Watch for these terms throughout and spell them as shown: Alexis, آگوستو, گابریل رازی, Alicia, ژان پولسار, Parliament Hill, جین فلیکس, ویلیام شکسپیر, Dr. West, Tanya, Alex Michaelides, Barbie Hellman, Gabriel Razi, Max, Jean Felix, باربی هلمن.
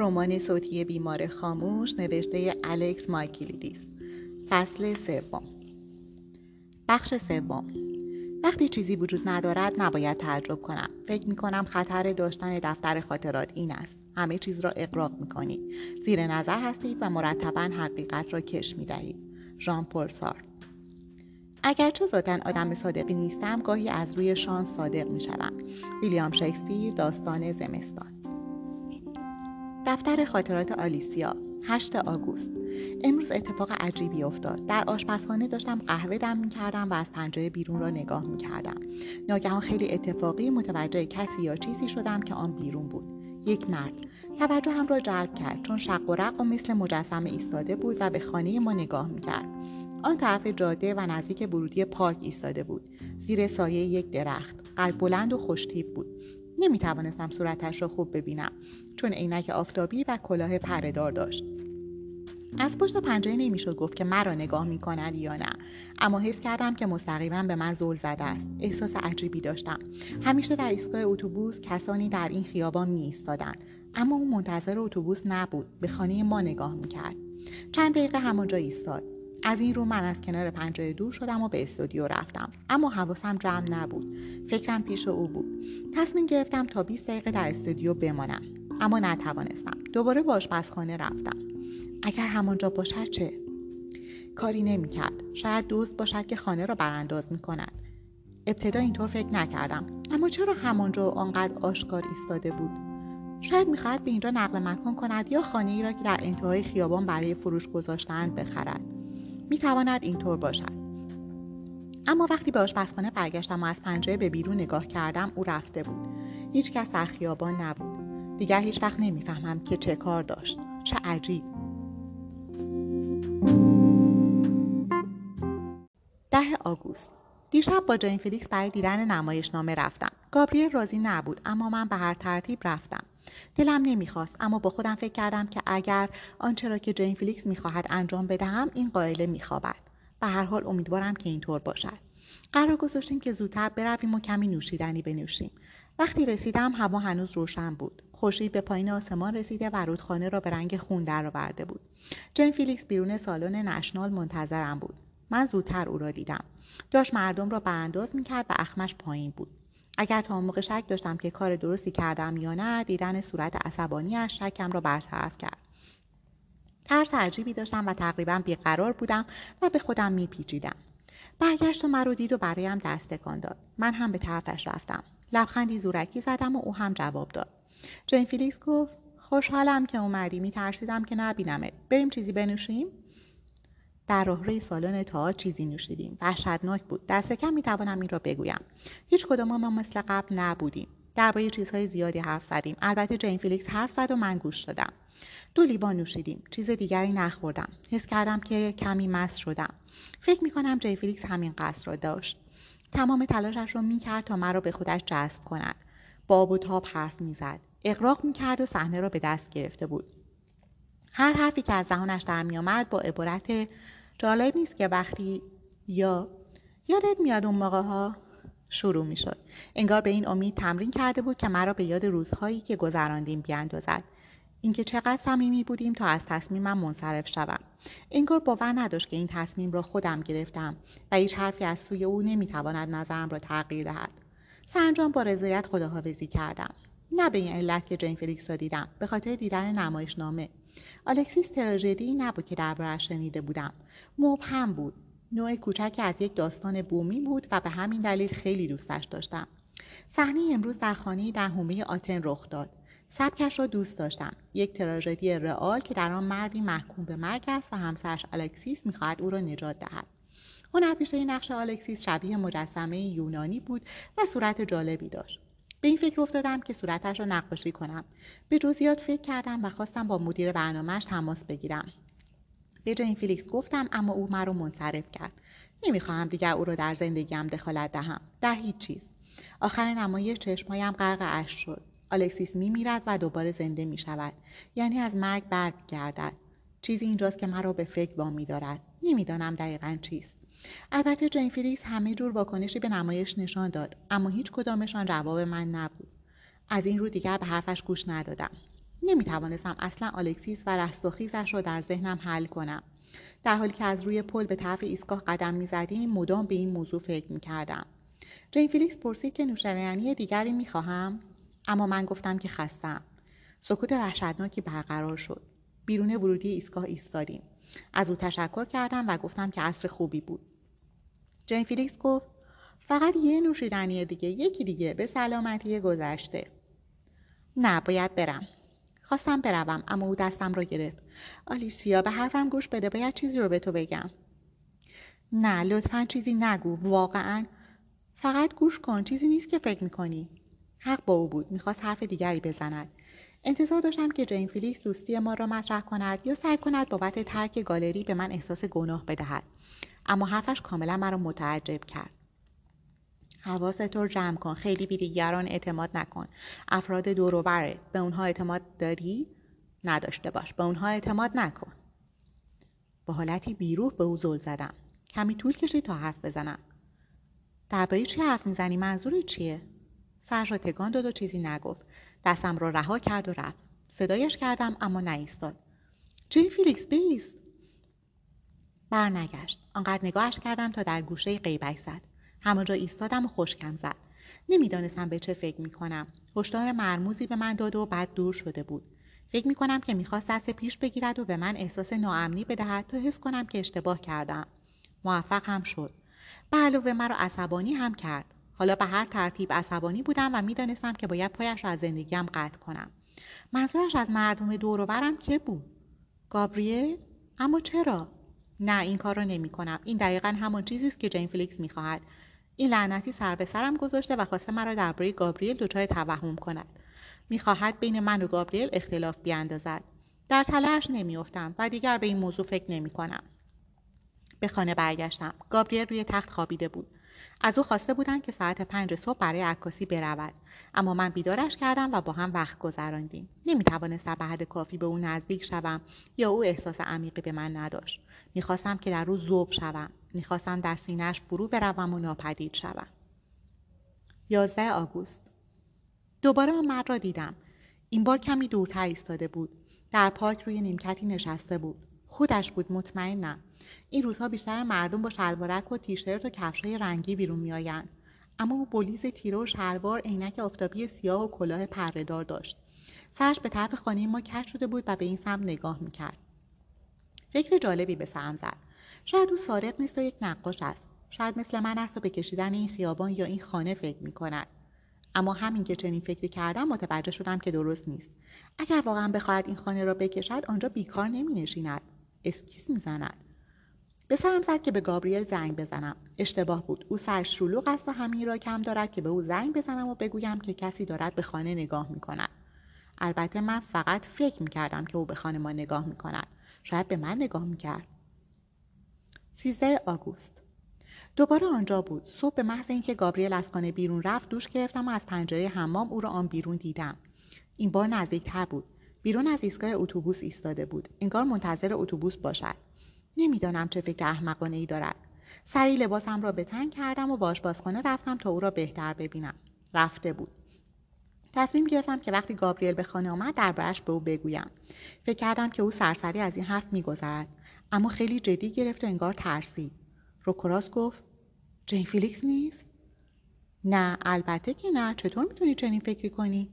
رمان صوتی بیمار خاموش نوشته الکس مایکلیدیس. فصل سوم. بخش سوم. وقتی چیزی وجود ندارد نباید تعجب کنم. فکر می‌کنم خطر داشتن دفتر خاطرات این است. همه چیز را اقراق می‌کنید. زیر نظر هستید و مرتباً حقیقت را کش می‌دهید. ژان پولسار. اگرچه ذاتاً آدم صادقی نیستم، گاهی از روی شانس صادق می‌شوم. ویلیام شکسپیر، داستان زمستان. دفتر خاطرات آلیسیا، 8 آگوست. امروز اتفاق عجیبی افتاد. در آشپزخانه داشتم قهوه دم می‌کردم و از پنجره بیرون را نگاه می‌کردم. ناگهان خیلی اتفاقی متوجه کسی یا چیزی شدم که آن بیرون بود. یک مرد. توجهم را جلب کرد چون شق و رق و مثل مجسمه ایستاده بود و به خانه ما نگاه می‌کرد. آن طرف جاده و نزدیک ورودی پارک ایستاده بود. زیر سایه یک درخت. قد بلند و خوش‌تیپ بود. نمی‌توانستم صورتش را خوب ببینم چون عینک آفتابی و کلاه پردار داشت. از پشت پنجره نمی‌شد گفت که مرا نگاه می‌کند یا نه، اما حس کردم که مستقیما به من زل زده است. احساس عجیبی داشتم. همیشه در ایستگاه اتوبوس کسانی در این خیابان می‌ایستادند، اما او منتظر اتوبوس نبود. به خانه ما نگاه می‌کرد. چند دقیقه همانجا ایستاد. از این رو من از کنار پنجره دور شدم و به استودیو رفتم، اما حواسم جمع نبود. فکرم پیش او بود. تصمیم گرفتم تا 20 دقیقه در استودیو بمانم، اما نتوانستم. دوباره به آشپزخانه رفتم. اگر همانجا باشد چه؟ کاری نمی‌کرد. شاید دوست باشد که خانه را برانداز می‌کند. ابتدا اینطور فکر نکردم، اما چرا همانجا آنقدر آشکار ایستاده بود؟ شاید می‌خواهد به اینجا نقل مکان کند یا خانه‌ای را که در انتهای خیابان برای فروش گذاشته‌اند بخرد. می‌تواند اینطور باشد. اما وقتی به آشپزخانه برگشتم و از پنجره به بیرون نگاه کردم، او رفته بود. هیچ کس در خیابان نبود. دیگر هیچ وقت نمی‌فهمم که چه کار داشت. چه عجیب. 10 آگوست. دیشب با جین فلیکس برای دیدن نمایشنامه رفتم. گابریل رازی نبود، اما من به هر ترتیب رفتم. دلم نمیخواست، اما با خودم فکر کردم که اگر آنچه را که جین فلیکس میخواهد انجام بدهم، این قائله میخوابد. به هر حال امیدوارم که اینطور باشد. قرار گذاشتیم که زودتر برویم و کمی نوشیدنی بنوشیم. وقتی رسیدم هوا هنوز روشن بود. خورشید به پایین آسمان رسیده و رودخانه را به رنگ خون درآورده بود. جین فلیکس بیرون سالن نشنال منتظرم بود. من زودتر او را دیدم. داشت مردم را برانداز میکرد و اخمش پایین بود. اگر تا آن موقع شک داشتم که کار درستی کردم یا نه، دیدن صورت عصبانی‌اش شکم را برطرف کرد. ترس عجیبی داشتم و تقریباً بیقرار بودم و به خودم میپیچیدم. برگشت و مرا دید و برایم دست تکان داد. من هم به طرفش رفتم. لبخندی زورکی زدم و او هم جواب داد. جین فلیکس گفت: خوشحالم که اومدی. میترسیدم که نبینمت. بریم چیزی بنوشیم؟ در راهروی سالن تئاتر چیزی نوشیدیم. وحشتناک بود. دست کم میتوانم این را بگویم. هیچ کدام ما مثل قبل نبودیم. درباره چیزهای زیادی حرف زدیم. البته جین فلیکس حرف زد و من گوش دادم. 2 لیوان نوشیدیم. چیز دیگری نخوردم. حس کردم که کمی مست شدم. فکر می‌کنم جین فلیکس همین قصد را داشت. تمام تلاشش را می‌کرد تا مرا به خودش جذب کند. با آب و تاب حرف می‌زد. اغراق می‌کرد و صحنه را به دست گرفته بود. هر حرفی که از دهانش درمی‌آمد با عبارت جالب نیست که وقتی یا یادت میاد اون موقع ها شروع می شد. انگار به این امید تمرین کرده بود که مرا به یاد روزهایی که گذراندیم بیاندازد. اینکه چقدر صمیمی بودیم تا از تصمیمم منصرف شدم. انگار باور نداشت که این تصمیم را خودم گرفتم و هیچ حرفی از سوی او نمیتواند نظرم را تغییر دهد. سرانجام با رضایت خداحافظی کردم. نه به این علت که جین فلیکس را دیدم، به خاطر دیدن نمایشنامه. الکسیس تراژدی نبود که درباره‌اش شنیده بودم. مبهم بود. نوع کوچکی از یک داستان بومی بود و به همین دلیل خیلی دوستش داشتم. صحنه امروز در خانه در حومه آتن رخ داد. سبکش را دوست داشتم. یک تراژدی رئال که در آن مردی محکوم به مرگ است و همسرش الکسیس می‌خواهد او را نجات دهد. هنرپیشه نقش الکسیس شبیه مجسمه یونانی بود و صورت جالبی داشت. به این فکر افتادم که صورتش رو نقاشی کنم. به جزئیات فکر کردم و خواستم با مدیر برنامه‌اش تماس بگیرم. به جین فلیکس گفتم، اما او مرا منصرف کرد. نمی‌خواهم دیگر او را در زندگیم دخالت دهم. در هیچ چیز. آخر نمایش چشم‌هایم غرق اشک شد. الکسیس می‌میرد و دوباره زنده می‌شود. یعنی از مرگ برمی‌گردد. چیزی اینجاست که مرا به فکر وامی دارد. نمی‌دانم دقیقاً چیست. البته جین فلیکس همه جور واکنشی به نمایش نشان داد، اما هیچ کدامشان جواب من نبود. از این رو دیگر به حرفش گوش ندادم. نمیتوانستم اصلا آلکسیس و رستاخیزش را در ذهنم حل کنم. در حالی که از روی پل به طرف ایستگاه قدم میزدیم مدام به این موضوع فکر میکردم. جین فیلیکس پرسید که نوشیدنی دیگری میخواهم، اما من گفتم که خستم. سکوت وحشتناکی برقرار شد. بیرون ورودی ایستگاه ایستادیم. از او تشکر کردم و گفتم که عصر خوبی بود. جین فیلیکس گفت فقط یه نوشیدنی دیگه، یکی دیگه، به سلامتی گذشته. نه، باید برم. خواستم بروم اما او دستم را گرفت. آلیسیا، به حرفم گوش بده، باید چیزی رو به تو بگم. نه لطفاً چیزی نگو، واقعاً فقط گوش کن، چیزی نیست که فکر می‌کنی. حق با او بود، می‌خواست حرف دیگری بزند. انتظار داشتم که جین فیلیکس دوستی ما را مطرح کند یا سعی کند بابت ترک گالری به من احساس گناه بدهد، اما حرفش کاملا مرا متعجب کرد. حواست رو جمع کن، خیلی به دیگران اعتماد نکن. افراد دور و برت، به اونها اعتماد داری؟ نداشته باش، به اونها اعتماد نکن. با حالتی بیروح به او زل زدم. کمی طول کشید تا حرف بزنم. درباره چی حرف میزنی؟ منظور چیه؟ سرش را تکان داد و چیزی نگفت. دستم را رها کرد و رفت. صدایش کردم اما نایستاد. جین فیلیکس بیست. برنگشت. آنقدر نگاهش کردم تا در گوشه غیبش زد. همونجا ایستادم و خشکم زد. نمیدانستم به چه فکر میکنم. هشدار مرموزی به من داد و بعد دور شده بود. فکر میکنم که میخواست دست پیش بگیرد و به من احساس ناامنی بدهد تا حس کنم که اشتباه کردم. موفق هم شد. به علاوه مرا عصبانی هم کرد. حالا به هر ترتیب عصبانی بودم و میدانستم که باید پایش را از زندگیم قطع کنم. منظورش از مردم دور و برم که بود؟ گابریل؟ اما چرا؟ نه، این کار را نمیکنم. این دقیقاً همان چیزی است که جین فلیکس میخواهد. این لعنتی سر به سرم گذاشته و خواسته مرا درباره گابریل دچار توهم کند. میخواهد بین من و گابریل اختلاف بیاندازد. در تلاش نمیافتم و دیگر به این موضوع فکر نمیکنم. به خانه برگشتم. گابریل روی تخت خوابیده بود. از او خواسته بودند که ساعت 5 صبح برای عکاسی برود، اما من بیدارش کردم و با هم وقت گذراندیم. نمیتوانستم به حد کافی به او نزدیک شوم یا او احساس عمیقی به من نداشت. میخواستم که در او ذوب شوم. میخواستم در سینه‌اش فرو بروم و ناپدید شوم. 11 آگوست. دوباره آن مرد را دیدم. این بار کمی دورتر ایستاده بود. در پارک روی نیمکتی نشسته بود. خودش بود، مطمئنم. این روزها بیشتر مردم با شلوارک و تیشرت و کفش‌های رنگی بیرون می‌آیند، اما او بلیز تیره و شلوار، عینک آفتابی سیاه و کلاه پرده‌دار داشت. سرش به طرف خانه ما کج شده بود و به این سمت نگاه می‌کرد. فکر جالبی به سرم زد. شاید او سارق نیست و یک نقاش است. شاید مثل من است و به کشیدن این خیابان یا این خانه فکر می‌کند. اما همین که چنین فکری کردم متوجه شدم که درست نیست. اگر واقعاً بخواهد این خانه را بکشد، آنجا بیکار نمی‌نشیند. اسکیز می‌زند. به سرم زد که به گابریل زنگ بزنم. اشتباه بود. او سرش شلوغ است و همین را کم دارد که به او زنگ بزنم و بگویم که کسی دارد به خانه نگاه می‌کند. البته من فقط فکر می‌کردم که او به خانه ما نگاه می‌کند. شاید به من نگاه می‌کرد. 13 آگوست. دوباره آنجا بود. صبح به محض اینکه گابریل از خانه بیرون رفت، دوش گرفتم و از پنجره حمام او را آن بیرون دیدم. این بار نزدیک‌تر بود. بیرون از ایستگاه اتوبوس ایستاده بود. انگار منتظر اتوبوس باشد. نمیدانم چه فکر احمقانه‌ای دارد. سری لباسم را به تن کردم و به آشپزخانه رفتم تا او را بهتر ببینم. رفته بود. تصمیم گرفتم که وقتی گابریل به خانه آمد درباره‌اش به او بگویم. فکر کردم که او سرسری از این حرف می‌گذرد، اما خیلی جدی گرفت و انگار ترسید. روکراس گفت: "جین فیلیکس نیست؟" "نه، البته که نه. چطور می‌تونی چنین فکری کنی؟"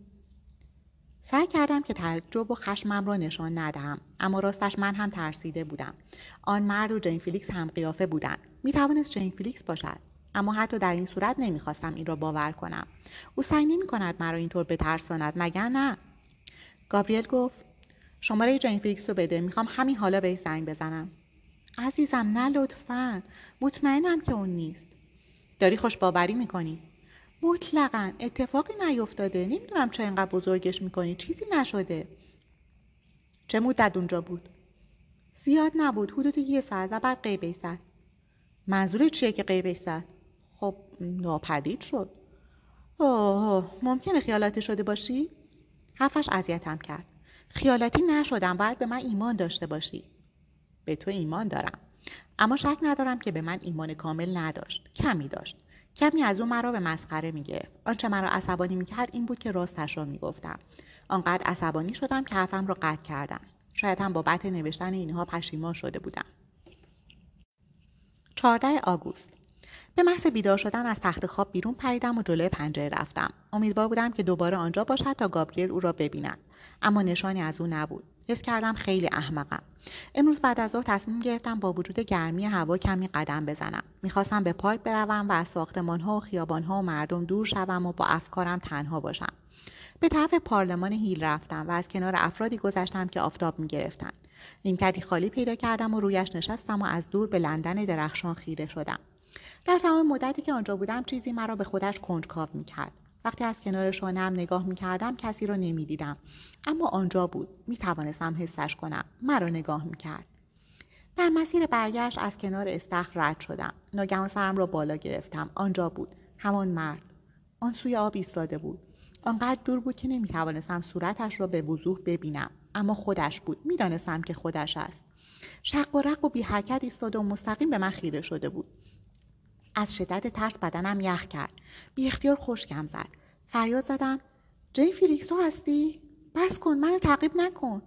سعی کردم که تعجب و خشمم را نشان ندهم، اما راستش من هم ترسیده بودم. آن مرد و جین فیلیکس هم قیافه بودند. میتوانست جین فیلیکس باشد، اما حتی در این صورت نمیخواستم این را باور کنم. او سعی نمی‌کند مرا اینطور بترساند، مگر نه؟ گابریل گفت: شماره جین فیلیکس رو بده، میخوام همین حالا بهش زنگ بزنم. عزیزم نه لطفاً، مطمئنم که اون نیست. داری خوش باوری می‌کنی؟ مطلقاً اتفاقی نیفتاده. نمیدونم چرا اینقدر بزرگش میکنی. چیزی نشده. چه مدت اونجا بود؟ زیاد نبود، حدود 1 ساعت و بعد غیبش زد. منظور چیه که غیبش زد؟ خب ناپدید شد. اوه، ممکنه خیالاتی شده باشی؟ حرفش اذیتم کرد. خیالاتی نشدم، باید به من ایمان داشته باشی. به تو ایمان دارم، اما شک ندارم که به من ایمان کامل نداشت. کمی داشت. کمی از اون مرا به مسخره میگرفت. آنچه مرا عصبانی میکرد این بود که راستش را میگفتم. آنقدر عصبانی شدم که حرفم رو قطع کردم. شاید هم بابت نوشتن اینها پشیمان شده بودم. 14 آگوست. به محض بیدار شدن از تخت خواب بیرون پریدم و جلوی پنجره رفتم. امیدوار بودم که دوباره آنجا باشد تا گابریل او را ببیند، اما نشانی از او نبود. حس کردم خیلی احمقم. امروز بعد از ظهر تصمیم گرفتم با وجود گرمی هوا کمی قدم بزنم. میخواستم به پارک بروم و از ساختمان‌ها و خیابان‌ها و مردم دور شوم و با افکارم تنها باشم. به طرف پارلمان هیل رفتم و از کنار افرادی گذشتم که آفتاب می‌گرفتند. نیمکتی خالی پیدا کردم و رویش نشستم و از دور به لندن درخشان خیره شدم. در تمام مدتی که آنجا بودم چیزی مرا به خودش کنجکاو می‌کرد. وقتی از کنار شانه‌ام نگاه می‌کردم کسی را نمی‌دیدم، اما آنجا بود. می‌توانستم حسش کنم. مرا نگاه می‌کرد. در مسیر برگشت از کنار استخر رد شدم. ناگهان سرم را بالا گرفتم. آنجا بود. همان مرد. آن سوی آب ایستاده بود. آنقدر دور بود که نمی‌توانستم صورتش را به وضوح ببینم، اما خودش بود. می‌دانستم که خودش است. شق و رق و بی‌حرکت ایستاده و مستقیم به من خیره شده بود. از شدت ترس بدنم یخ کرد. بی اختیار خشکم زد. فریاد زدم: جی فیلیکس تو هستی؟ بس کن، منو تعقیب نکن.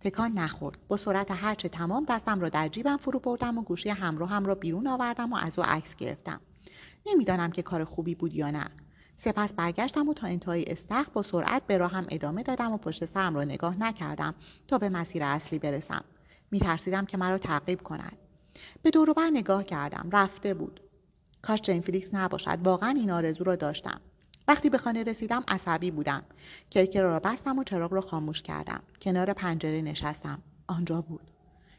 تکان نخورد. با سرعت هرچه تمام دستم را در جیبم فرو بردم و گوشی همراهم را بیرون آوردم و از او عکس گرفتم. نمیدانم که کار خوبی بود یا نه. سپس برگشتم و تا انتهای استخر با سرعت به راهم ادامه دادم و پشت سرم را نگاه نکردم تا به مسیر اصلی برسم. میترسیدم که مرا تعقیب کند. به دور و بر نگاه کردم. رفته بود. کاش جیم فیلیکس نباشد. واقعا این آرزو را داشتم. وقتی به خانه رسیدم عصبی بودم. کرکره را بستم و چراغ را خاموش کردم. کنار پنجره نشستم. آنجا بود.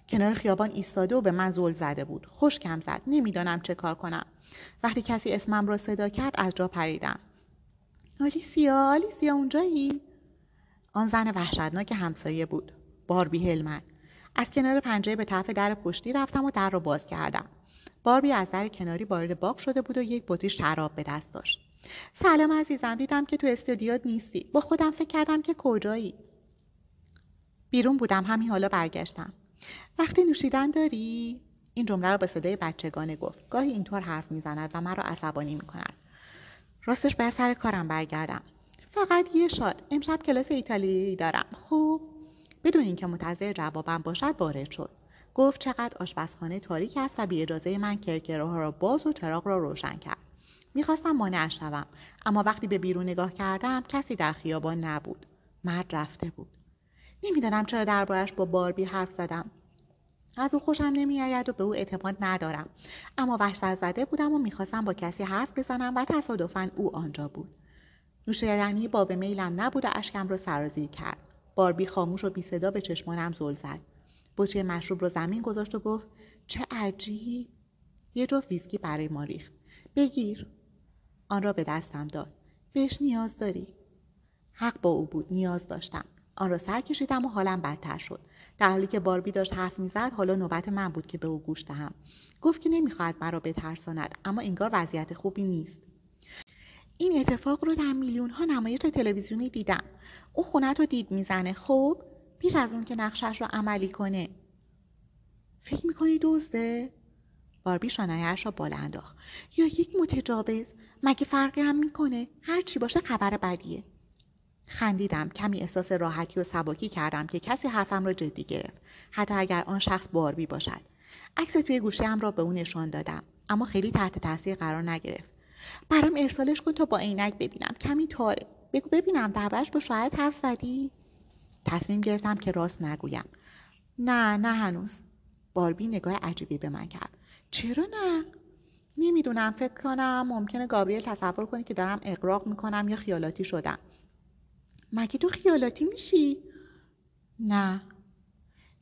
کنار خیابان ایستاده و به من زل زده بود. خشکم زد. نمیدانم چه کار کنم. وقتی کسی اسمم را صدا کرد از جا پریدم. آلیسیا، آلیسیا اونجایی؟ آن زن وحشتناک همسایه بود. باربی هلمن. از کنار پنجره به طرف در پشتی رفتم و در را باز کردم. باربی از در کناری وارد باغ شده بود و یک بطری شراب به دست داشت. سلام عزیزم، دیدم که تو استودیو نیستی. با خودم فکر کردم که کجایی؟ بیرون بودم، همین حالا برگشتم. وقتی نوشیدن داری؟ این جمله را به صدای بچگانه گفت. گاهی اینطور حرف میزند و من را عصبانی میکند. راستش باید سر کارم برگردم. فقط یه شات. امشب کلاس ایتالیایی دارم. خوب. بدون اینکه منتظر جوابم باشد وارد شد. گفت چقدر آشپزخانه تاریک است و بی اجازه من کرکره ها را باز و چراغ را روشن کرد. میخواستم مانع شوم، اما وقتی به بیرون نگاه کردم کسی در خیابان نبود. مرد رفته بود. نمیدانم چرا دربارش با باربی حرف زدم. از او خوشم نمیآید و به او اعتماد ندارم، اما وحشت زده بودم و میخواستم با کسی حرف بزنم و تصادفاً او آنجا بود. نوشیدنی باب میلم نبود و اشکم را سرازیر کرد. باربی خاموش و بی صدا به چشمانم زل زد. بطری مشروب رو زمین گذاشت و گفت: چه عجیب. یه جفت ویسکی برای ما ریخت. بگیر. آن را به دستم داد. بهش نیاز داری؟ حق با او بود. نیاز داشتم. آن را سر کشیدم و حالم بدتر شد. در حالی که باربی داشت حرف میزد حالا نوبت من بود که به او گوش دهم. گفت که نمیخواهد مرا بترساند، اما انگار وضعیت خوبی نیست. این اتفاق رو در میلیون ها نمایش تلویزیونی دیدم. او خونت رو دید میزنه، خب پیش از اون که نقشش رو عملی کنه. فکر میکنی دزده؟ باربی شانه‌اش رو بالا انداخت. یا یک متجاوز؟ مگه فرقی هم میکنه؟ هر چی باشه خبر بدیه. خندیدم. کمی احساس راحتی و سبکی کردم که کسی حرفم رو جدی گرفت، حتی اگر آن شخص باربی باشد. عکس توی گوشی‌ام را به اون نشان دادم، اما خیلی تحت تاثیر قرار نگرفت. برام ارسالش کن تا با عینک ببینم. کمی تاره. بگو ببینم دربارش با شاهد حرف زدی؟ تصمیم گرفتم که راست نگویم. نه هنوز. باربی نگاه عجیبی به من کرد. چرا نه؟ نمیدونم، فکر کنم ممکنه گابریل تصور کنه که دارم اغراق میکنم یا خیالاتی شدم. مگه تو خیالاتی میشی؟ نه.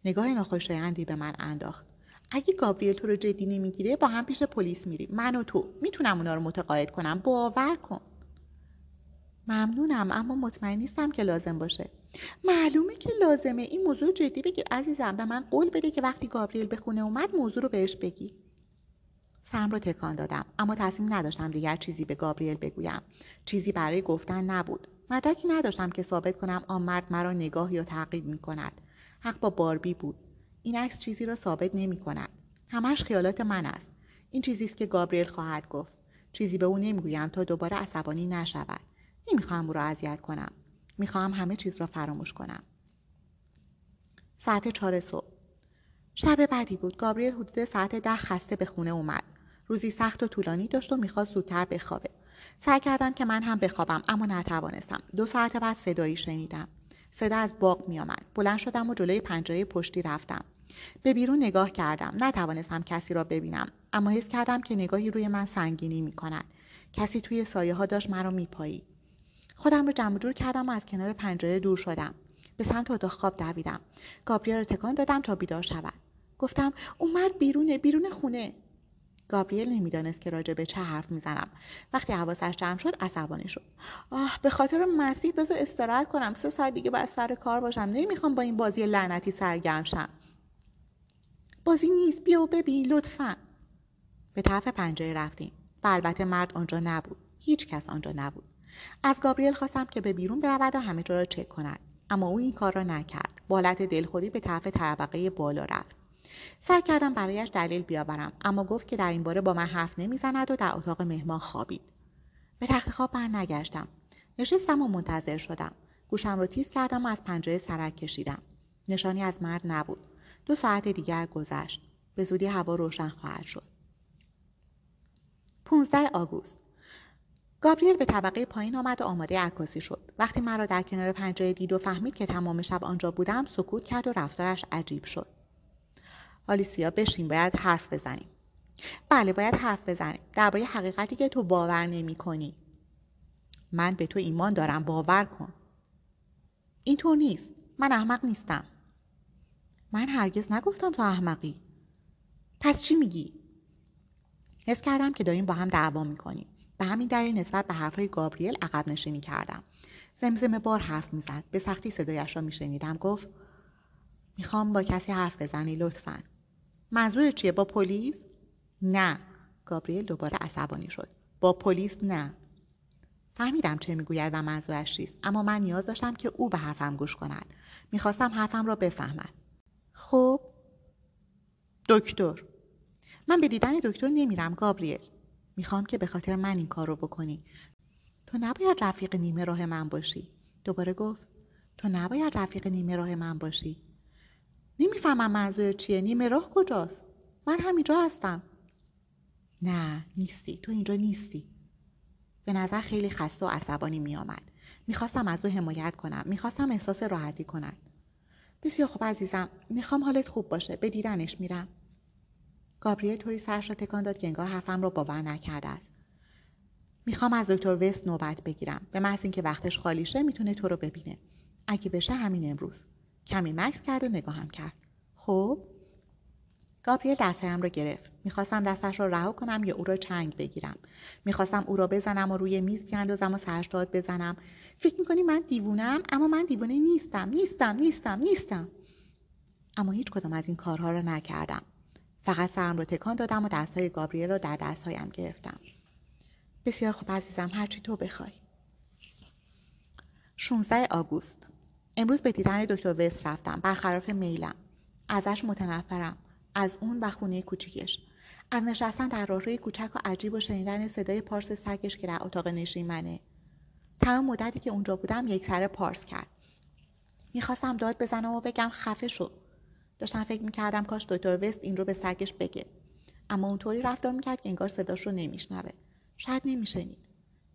نگاه ناخوشایندی به من انداخت. اگه گابریل تو رو جدی نمیگیره با هم پیش پلیس میریم. من و تو میتونم اونا رو متقاعد کنم. باور کن. ممنونم، اما مطمئن نیستم که لازم باشه. معلومه که لازمه. این موضوع جدی بگیر عزیزم. به من قول بده که وقتی گابریل به خونه اومد موضوع رو بهش بگی. سرم رو تکان دادم، اما تصمیم نداشتم دیگر چیزی به گابریل بگویم. چیزی برای گفتن نبود. مدرکی نداشتم که ثابت کنم آن مرد مرا نگاه یا تعقیب می‌کند. حق با باربی بود. این عکس چیزی را ثابت نمی‌کند. همش خیالات من است. این چیزی است که گابریل خواهد گفت. چیزی به او نمی‌گویم تا دوباره عصبانی نشود. نمی‌خوام او را اذیت کنم. میخواهم همه چیز را فراموش کنم. ساعت 4 صبح. شب بعدی بود. گابریل حدود ساعت 10 خسته به خونه اومد. روزی سخت و طولانی داشت و میخواست زودتر بخوابه. سعی کردم که من هم بخوابم اما نتوانستم. 2 ساعت بعد صدایی شنیدم. صدا از باغ میآمد. بلند شدم و جلوی پنجره پشتی رفتم. به بیرون نگاه کردم. نتوانستم کسی را ببینم، اما حس کردم که نگاهی روی من سنگینی میکند. کسی توی سایه‌ها داشت مرا میپایید. خودم را جمع جور کردم و از کنار پنجره دور شدم. به سمت اتاق خواب دویدم. گابریل را تکان دادم تا بیدار شود. گفتم اومد بیرون خونه. گابریل نمیدانست که راجع به چه حرف میزنم. وقتی حواسش جمع شد عصبانی شد. به خاطر مسیح بذار استراحت کنم. 3 ساعت دیگه باید سر کار باشم. نمیخوام با این بازی لعنتی سرگرم شم. بازی نیست، بیا و ببین لطفا. به طرف پنجره رفتیم و البته مرد آنجا نبود. هیچ کس آنجا نبود. از گابریل خواستم که به بیرون برود و همه جا را چک کند، اما او این کار را نکرد. با حالت دلخوری به طرف طبقه بالا رفت. سعی کردم برایش دلیل بیاورم، اما گفت که در این باره با من حرف نمیزند و در اتاق مهمان خوابید. به تخت خواب برنگشتم. نشستم و منتظر شدم. گوشم را تیز کردم و از پنجره سرک کشیدم. نشانی از مرد نبود. 2 ساعت دیگر گذشت. به زودی هوا روشن خواهد شد. 15 آگوست. گابریل به طبقه پایین آمد و آماده عکاسی شد. وقتی مرا در کنار پنجره دید و فهمید که تمام شب آنجا بودم، سکوت کرد و رفتارش عجیب شد. آلیسیا بشین، باید حرف بزنیم. بله، باید حرف بزنیم. درباره حقیقتی که تو باور نمی‌کنی. من به تو ایمان دارم، باور کن. اینطور نیست. من احمق نیستم. من هرگز نگفتم تو احمقی. پس چی میگی؟ حس کردم که داریم با هم دعوا میکنیم. به همین دلیل نسبت به حرفای گابریل عقب نشینی کردم. زمزمه بار حرف میزد. به سختی صدایش را میشنیدم. گفت میخوام با کسی حرف بزنی لطفاً. منظور چیه؟ با پلیس؟ نه. گابریل دوباره عصبانی شد. با پلیس نه. فهمیدم چه میگوید و منظورش چیست، اما من نیاز داشتم که او به حرفم گوش کند. میخواستم حرفم را بفهمد. خب دکتر. من به دیدن دکتر نمیرم گابریل. میخوام که به خاطر من این کار رو بکنی. تو نباید رفیق نیمه راه من باشی. دوباره گفت تو نباید رفیق نیمه راه من باشی. نمیفهمم منظور چیه. نیمه راه کجاست؟ من همینجا هستم. نه نیستی، تو اینجا نیستی. به نظر خیلی خسته و عصبانی میآمد. میخواستم از او حمایت کنم. میخواستم احساس راحتی کنم. بسیار خوب عزیزم، میخوام حالت خوب باشه. به دیدنش میرم. گابریل طوری سرش را تکان داد که انگار حرفم را باور نکرده است. میخوام از دکتر وست نوبت بگیرم. به محض اینکه وقتش خالی شه میتونه تو رو ببینه. اگه بشه همین امروز. کمی مکس کرد و نگاهم کرد. خب؟ گابریل دستم را گرفت. میخواستم دستش را رها کنم یا او را چنگ بگیرم. میخواستم او را بزنم و روی میز بیاندازم و سرش داد بزنم. فکر میکنی من دیوونم؟ اما من دیوونه نیستم. اما هیچ کدام از این کارها را نکردم. فقط سرم را تکان دادم و دستهای گابریل را در دستهایم گرفتم. بسیار خوب عزیزم، هرچی تو بخوای. 16 آگوست. امروز به دیدن دکتر وست رفتم. برخلاف میلم. ازش متنفرم. از اون و خونه کوچیکش. از نشستن در راهروی کوچک و عجیب و شنیدن صدای پارس سگش که در اتاق نشین منه. تمام مدتی که اونجا بودم یکسره پارس کرد. میخواستم داد بزنم و بگم خفه شو. داشتم فکر میکردم کاش دکتر وست این رو به سگش بگه، اما اونطوری رفتار میکرد که انگار صداش رو نمیشنوه. شاید نمیشنید.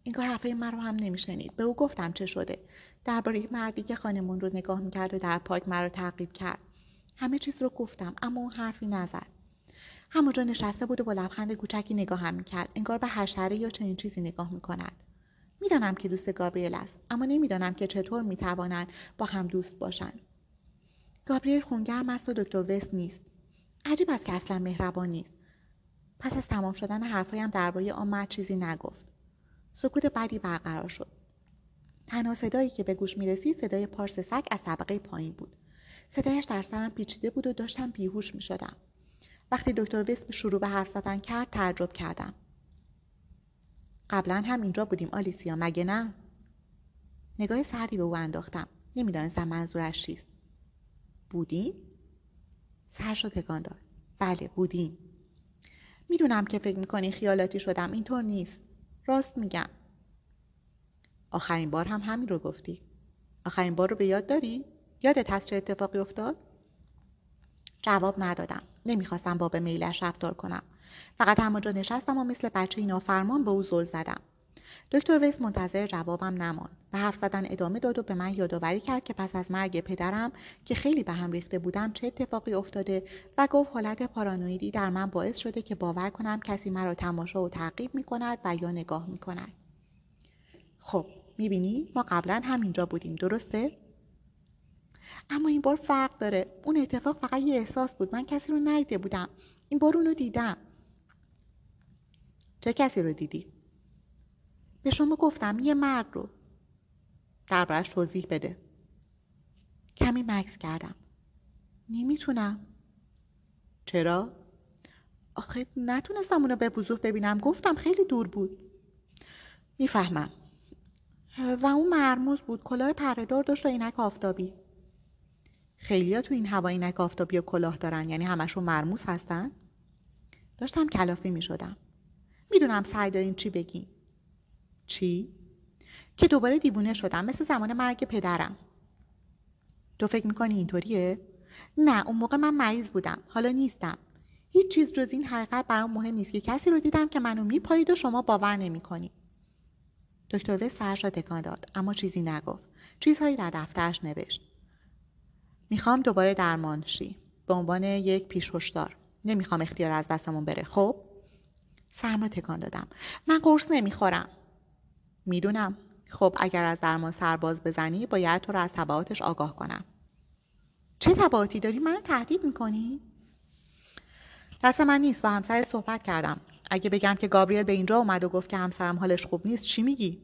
انگار حرفای من رو هم نمیشنید. به او گفتم چه شده. درباره مردی که خانمون رو نگاه میکرد و در پارک مرا تعقیب کرد. همه چیز رو گفتم، اما اون حرفی نزد. همونجا نشسته بود و با لبخند کوچکی نگاهم میکرد. انگار به حشره یا چنین چیزی نگاه میکند. میدانم که دوست گابریل است، اما نمیدانم که چطور میتوانند با هم دوست باشند. گابریل خونگرم است و دکتر وست نیست. عجیب است که اصلا مهربان نیست. پس از تمام شدن حرفایم درباره آن مرد چیزی نگفت. سکوت بعدی برقرار شد. تنها صدایی که به گوش میرسید صدای پارس سگ از طبقه پایین بود. صدایش در سرم پیچیده بود و داشتم بیهوش میشدم. وقتی دکتر وست شروع به حرف زدن کرد تعجب کردم. قبلا هم اینجا بودیم آلیسیا، مگه نه؟ نگاه سردی به او انداختم. نمیدانستم منظورش چیست. بودیم؟ سرش رو تکان داد. بله بودیم. میدونم که فکر میکنی خیالاتی شدم. اینطور نیست. راست میگم. آخرین بار هم همین رو گفتی. آخرین بار رو به یاد داری؟ یادت هست چه اتفاقی افتاد؟ جواب ندادم. نمیخواستم با به میلش رفتار کنم. فقط همونجا نشستم و مثل بچه‌ای نافرمان به او زل زدم. دکتر ویس منتظر جوابم نماند. به حرف زدن ادامه داد و به من یادآوری کرد که پس از مرگ پدرم که خیلی به هم ریخته بودم چه اتفاقی افتاده و گفت حالت پارانویدی در من باعث شده که باور کنم کسی مرا تماشا و تعقیب می‌کند و یا نگاه می‌کند. خب، می‌بینی ما قبلا همینجا بودیم، درسته؟ اما این بار فرق داره. اون اتفاق فقط یه احساس بود. من کسی رو ندیده بودم. این بار اونو دیدم. چه کسی رو دیدی؟ به شما گفتم یه مرد رو. دربارش توضیح بده. کمی مکث کردم. نمیتونم. چرا؟ آخه نتونستم اونو به وضوح ببینم. گفتم خیلی دور بود. میفهمم. و اون مرموز بود. کلاه پردار داشت و عینک آفتابی. خیلی‌ها تو این هوا عینک آفتابی و کلاه دارن، یعنی همشون مرموز هستن؟ داشتم کلافه می‌شدم. میدونم سعی دارین چی بگین. چی؟ که دوباره دیوونه شدم، مثل زمان مرگ پدرم. تو فکر میکنی اینطوریه؟ نه، اون موقع من مریض بودم، حالا نیستم. هیچ چیز جز این حقیقت برام مهم نیست که کسی رو دیدم که منو میپایید و شما باور نمیکنی. دکتر وست سرش را تکان داد، اما چیزی نگفت. چیزهایی در دفترش نوشت. میخوام دوباره درمان شی، به عنوان یک پیش‌هشدار. نمیخوام اختیار از دستمون بره. خب؟ سرم را تکان دادم. من قرص نمیخورم. میدونم. خب اگر از درمان سرباز بزنی باید تو رو از تبعاتش آگاه کنم. چه تبعاتی داری؟ منو تهدید میکنی؟ دست من نیست. با همسر صحبت کردم. اگه بگم که گابریل به اینجا اومد و گفت که همسرم حالش خوب نیست چی میگی؟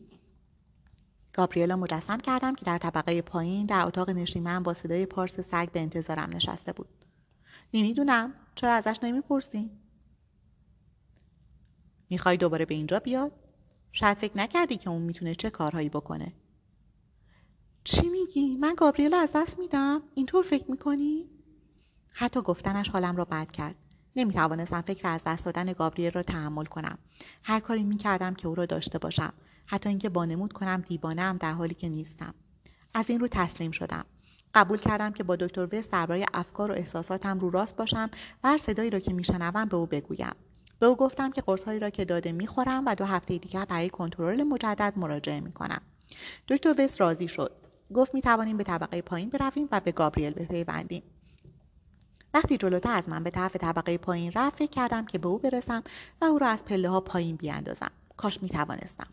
گابریل را مجسم کردم که در طبقه پایین در اتاق نشیمن با صدای پارس سگ به انتظارم نشسته بود. نمیدونم. چرا ازش نمیپرسی؟ میخوای دوباره به اینجا بیاد؟ شاید فکر نکردی که اون میتونه چه کارهایی بکنه. چی میگی؟ من گابریل از دست میدم؟ اینطور فکر میکنی؟ حتی گفتنش حالم را بد کرد. نمیتوانستم فکر از دست دادن گابریل را تحمل کنم. هر کاری میکردم که او را داشته باشم. حتی اینکه بانمود کنم دیوانه‌ام در حالی که نیستم. از این رو تسلیم شدم. قبول کردم که با دکتر وست درباره افکار و احساساتم رو راست باشم و هر صدایی را که میشنوم به او بگویم. به او گفتم که قرص‌هایی را که داده می‌خورم و 2 هفته دیگر برای کنترل مجدد مراجعه می‌کنم. دکتر وست راضی شد. گفت می‌توانیم به طبقه پایین برویم و به گابریل بپیوندیم. وقتی جلوتر از من به طرف طبقه پایین رفت فکر کردم که به او برسم و او را از پله‌ها پایین بیاندازم. کاش می‌توانستم.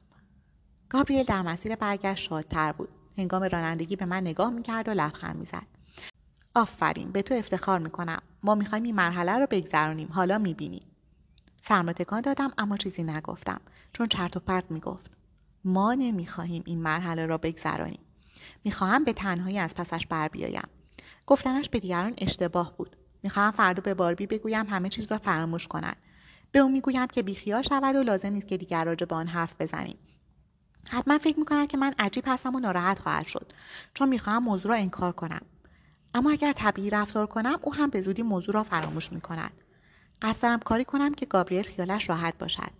گابریل در مسیر برگشت شادتر بود. هنگام رانندگی به من نگاه می‌کرد و لبخند می‌زد. آفرین، به تو افتخار می‌کنم. ما می‌خوایم این مرحله را بگذرانیم. حالا می‌بینی. سرم را تکان دادم اما چیزی نگفتم چون چرت و پرت میگفت. ما نمیخواهیم این مرحله را بگذرانیم. میخواهم به تنهایی از پسش بر بیایم. گفتنش به دیگران اشتباه بود. میخواهم فردا به باربی بگویم همه چیز را فراموش کنند. به اون میگویم که بیخیال شود و لازم نیست که دیگر راجع به آن حرف بزنیم. حتما فکر میکند که من عجیب هستم و ناراحت خواهد شد چون میخواهم موضوع را انکار کنم. اما اگر طبیعی رفتار کنم او هم به زودی موضوع را فراموش میکند. قصد دارم کاری کنم که گابریل خیالش راحت باشد.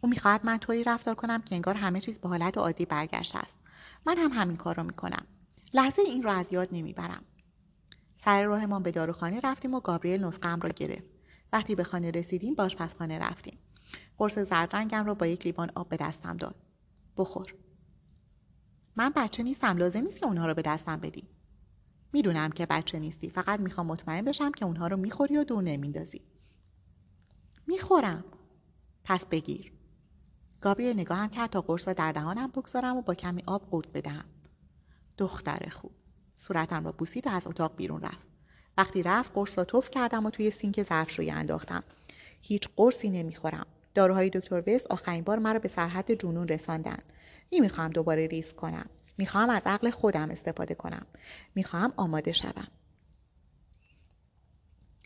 او میخواهد من طوری رفتار کنم که انگار همه چیز به حالت عادی برگشته است. من هم همین کار رو میکنم. لحظه این رو از یاد نمیبرم. سر راهمان به داروخانه رفتیم و گابریل نسخه‌ام را گرفت. وقتی به خانه رسیدیم به آشپزخانه رفتیم. قرص زردرنگم را با یک لیوان آب به دستم داد. بخور. من بچه نیستم، لازم نیست که اونها رو به دستم بدی. میدونم که بچه نیستی، فقط میخوام مطمئن بشم که اونها رو میخوری و دور نمیندازی. میخورم. پس بگیر. گابریل نگاهم کرد تا قرص را در دهانم بگذارم و با کمی آب قورت بدهم. دختر خوب. صورتم را بوسید و از اتاق بیرون رفت. وقتی رفت قرص را تف کردم و توی سینک ظرفشویی انداختم. هیچ قرصی نمیخورم. داروهای دکتر وست آخرین بار مرا به سرحد جنون رساندن. نمیخوام دوباره ریسک کنم. میخوام از عقل خودم استفاده کنم. میخوام آماده شوم.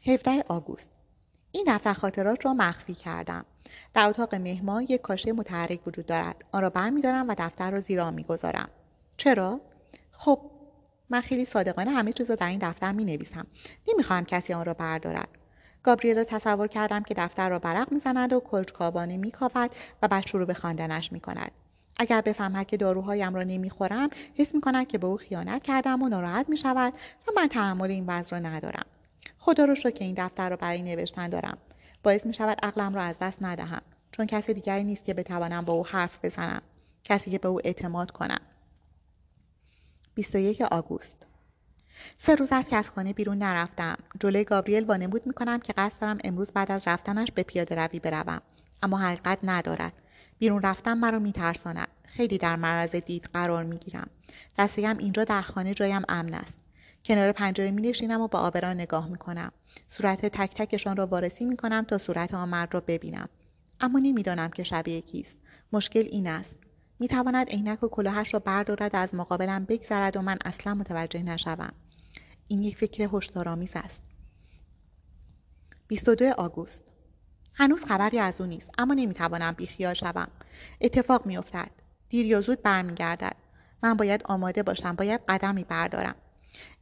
17 آگوست. این دفتر خاطرات را مخفی کردم. در اتاق مهمان یک کاشی متحرک وجود دارد. آن را برمی‌دارم و دفتر را زیر آن می‌گذارم. چرا؟ خب من خیلی صادقانه همه چیز را در این دفتر می‌نویسم. نمی‌خوام کسی آن را بردارد. گابریل را تصور کردم که دفتر را برق می‌زند و کنجکاوانه می‌کاود و بعد شروع به خواندنش می‌کند. اگر بفهمد که داروهایم را نمیخورم، حس میکند که به او خیانت کردم و ناراحت میشود و من تحمل این وضع را ندارم. خدا رو شکر که این دفتر را برای نوشتن دارم. باعث میشود عقلم را از دست ندهم، چون کسی دیگری نیست که بتوانم با او حرف بزنم، کسی که به او اعتماد کنم. 21 آگوست. 3 روز است که از خانه بیرون نرفتم. جلوی گابریل وانمود میکنم که قصد دارم امروز بعد از رفتنش به پیاده روی بروم، اما حقیقت ندارد. بیرون رفتن مرا میترساند. خیلی در معرض دید قرار میگیرم. دستم اینجا در خانه جایم امن است. کنار پنجره می‌نشینم و با آبران نگاه میکنم. صورت تک تکشان را وارسی میکنم تا صورت آن مرد را ببینم. اما نمیدانم که شبیه کیست. مشکل این است. میتواند عینک و کلاهش را بردارد، از مقابلم بگذرد و من اصلا متوجه نشوم. این یک فکر هشدارآمیز است. 22 آگوست. هنوز خبری از او نیست، اما نمیتوانم بیخیال شوم. اتفاق میافتد. دیر یا زود برمیگردد. من باید آماده باشم، باید قدمی بردارم.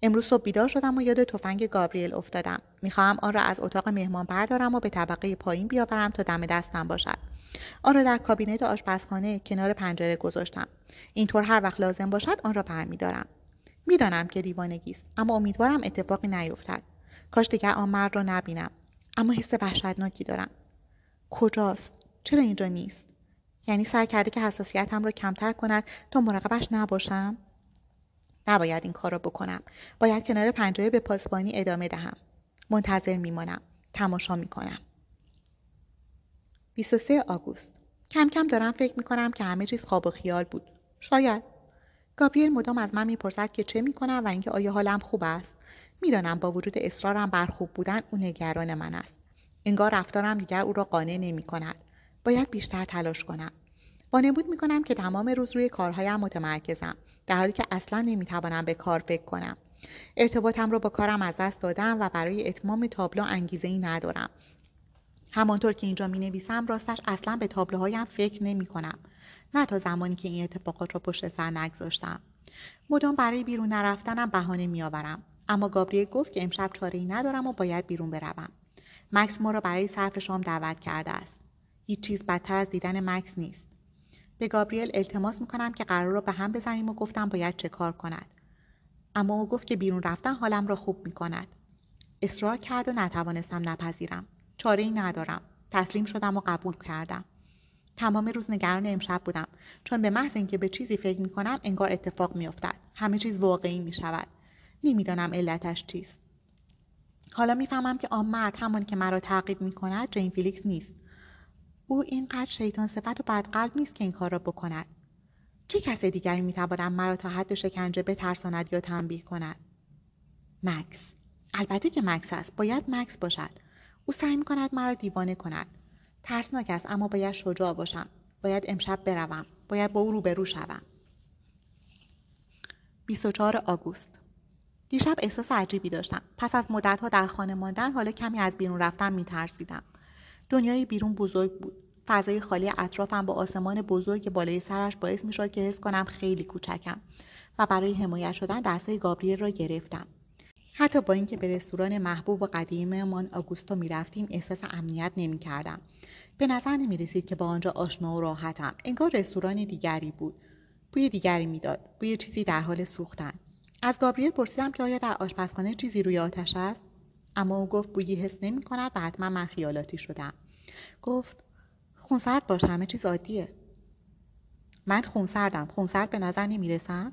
امروز صبح بیدار شدم و یاد تفنگ گابریل افتادم. میخواهم آن را از اتاق مهمان بردارم و به طبقه پایین بیاورم تا دم دستم باشد. آن را در کابینت آشپزخانه کنار پنجره گذاشتم. اینطور هر وقت لازم باشد آن را برمیدارم. میدانم که دیوانگی است، اما امیدوارم اتفاقی نیفتد. کاش دیگر آن مرد را نبینم، اما حس وحشتناکی دارم. کجاست؟ چرا اینجا نیست؟ یعنی سعی کرده که حساسیتم را کمتر کند تا مراقبش نباشم. نباید این کار را بکنم. باید کنار پنجره به پاسبانی ادامه دهم. منتظر میمانم، تماشا میکنم. 23 آگوست. کم کم دارم فکر میکنم که همه چیز خواب و خیال بود. شاید. گابریل مدام از من میپرسد که چه میکنم و اینکه آیا حالم خوب است. میدانم با وجود اصرارم بر خوب بودن او نگران من است. انگار رفتارم دیگر او را قانع نمیکند. باید بیشتر تلاش کنم. وانمود میکنم که تمام روز روی کارهایم متمرکزم، در حالی که اصلا نمیتوانم به کار فکر کنم. ارتباطم را با کارم از دست دادم و برای اتمام تابلو انگیزه‌ای ندارم. همانطور که اینجا می‌نویسم، راستش اصلا به تابلوهایم فکر نمی‌کنم. نه تا زمانی که این اتفاقات را پشت سر نگذاشتم. مدام برای بیرون نرفتنم بهانه می‌آورم، اما گابریل گفت که امشب چاره‌ای ندارم و باید بیرون بروم. مکس ما را برای صرف شام دعوت کرده است. هیچ چیز بدتر از دیدن مکس نیست. به گابریل التماس می‌کنم که قرار را به هم بزنیم و گفتم باید چه کار کند. اما او گفت که بیرون رفتن حالم را خوب می‌کند. اصرار کرد و نتوانستم نپذیرم. چاره‌ای ندارم. تسلیم شدم و قبول کردم. تمام روز نگران امشب بودم، چون به محض اینکه به چیزی فکر می‌کنم انگار اتفاق می‌افتد. همه چیز واقعی می‌شود. نمی‌دانم علتش چیست. حالا می‌فهمم که آن مرد، همان که مرا تعقیب می‌کند، جین فیلیکس نیست. او اینقدر شیطان صفت و بدقلب نیست که این کار را بکند. چه کس دیگری می‌تواند مرا تا حد شکنجه بترساند یا تنبیه کند؟ مکس. البته که مکس است. باید مکس باشد. او سعی می‌کند مرا دیوانه کند. ترسناک است، اما باید شجاع باشم. باید امشب بروم. باید با او روبرو شوم. 24 آگوست. دیشب احساس عجیبی داشتم. پس از مدت‌ها در خانه ماندن، حالا کمی از بیرون رفتن می‌ترسیدم. دنیای بیرون بزرگ بود. فضای خالی اطرافم با آسمان بزرگ بالای سرش باعث می‌شد که حس کنم خیلی کوچکم و برای حمایت شدن دستای گابریل را گرفتم. حتی با اینکه به رستوران محبوب و قدیمی‌مان آگوستو می‌رفتیم، احساس امنیت نمی‌کردم. به نظر نمی‌رسید که با آنجا آشنا و راحتم. انگار رستوران دیگری بود. بوی دیگری می‌داد. بوی چیزی در حال سوختن. از گابریل پرسیدم که آیا در آشپزخانه چیزی روی آتش است؟ اما او گفت بویی حس نمی‌کند و حتما من خیالاتی شدم. گفت خونسرد باش، همه چیز عادیه. من خونسردم. خونسرد به نظر نمی‌رسم؟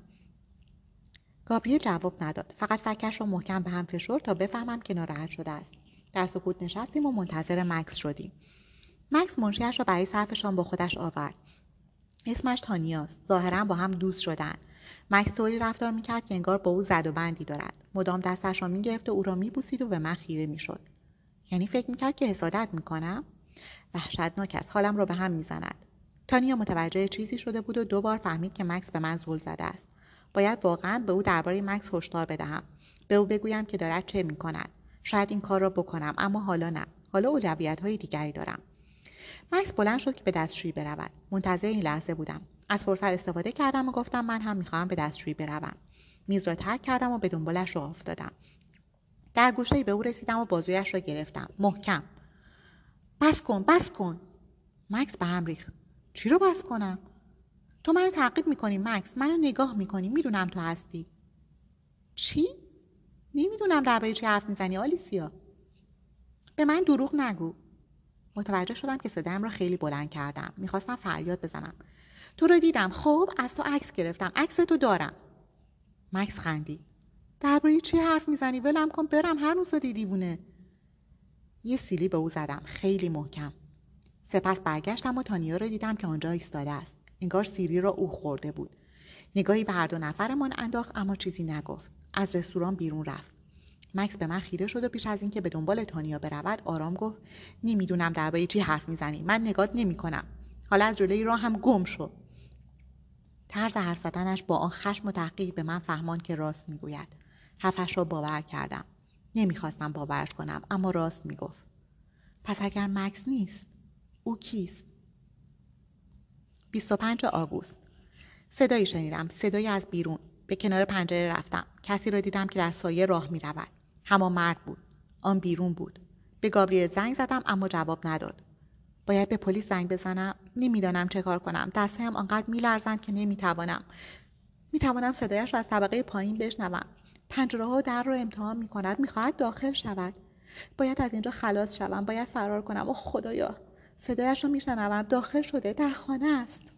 گابریل جواب نداد. فقط فکش رو محکم به هم فشرد تا بفهمم که ناراحت شده است. در سکوت نشستیم و منتظر مکس شدیم. مکس منشی‌اش را برای صرف شام با خودش آورد. اسمش تانیاست. ظاهراً با هم دوست شدن. مکس طوری رفتار میکرد که انگار با او زد و بندی دارد. مدام دستش را میگرفت و او را میبوسید و به من خیره میشد. یعنی فکر میکرد که حسادت میکنم؟ وحشتناک است. حالم را به هم میزند. تانیا متوجه چیزی شده بود و دوبار فهمید که مکس به من زل زده است. باید واقعا به او درباره مکس هشدار بدهم. به او بگویم که دارد چه میکند. شاید این کار را بکنم، اما حالا نه. حالا اولویت‌های دیگری دارم. مکس بلند شد که به دستشویی برود. منتظر این لحظه بودم. از فرصت استفاده کردم و گفتم من هم می‌خوام به دستشویی بروم. میز را ترک کردم و به دنبالش راه افتادم. در گوشه‌ای به او رسیدم و بازویش را گرفتم. محکم. بس کن، بس کن. مکس به هم ریخت. چی رو بس کنم؟ تو منو تعقیب میکنی مکس، منو نگاه میکنی، میدونم تو هستی. چی؟ نمیدونم درباره چی حرف میزنی آلیسیا. به من دروغ نگو. متوجه شدم که صدام را خیلی بلند کردم. میخواستم فریاد بزنم. تو رو دیدم. خب از تو عکس گرفتم. عکس تو دارم. مکس خندید. درباره چی حرف میزنی؟ ولم کن برم، هر روز دیوونه. یه سیلی به او زدم، خیلی محکم. سپس برگشتم و تانیا رو دیدم که آنجا ایستاده است. انگار سیلی را او خورده بود. نگاهی به هر دو نفرمان انداخت اما چیزی نگفت. از رستوران بیرون رفت. مکس به من خیره شد و پیش از اینکه به دنبال تانیا برود آرام گفت نمیدونم درباره چی حرف میزنی، من نگات نمیکنم. حالا از جلوی راه هم گم شو. طرز حرف زدنش با آن خشم و تحقیر به من فهمان که راست میگوید. حرفش را باور کردم. نمیخواستم باورش کنم اما راست میگفت. پس اگر مکس نیست او کیست؟ 25 آگوست. صدایی شنیدم، صدایی از بیرون. به کنار پنجره رفتم. کسی را دیدم که در سایه راه می رود. همان مرد بود. آن بیرون بود. به گابریل زنگ زدم اما جواب نداد. باید به پلیس زنگ بزنم؟ نمیدانم چه کار کنم. دستهایم آنقدر میلرزند که نمیتوانم. میتوانم صدایش را از طبقه پایین بشنوم. پنجره ها در را امتحان می کند. میخواهد داخل شود. باید از اینجا خلاص شوم. باید فرار کنم. اوه خدایا. صدایش را میشنوم. داخل شده. در خانه است.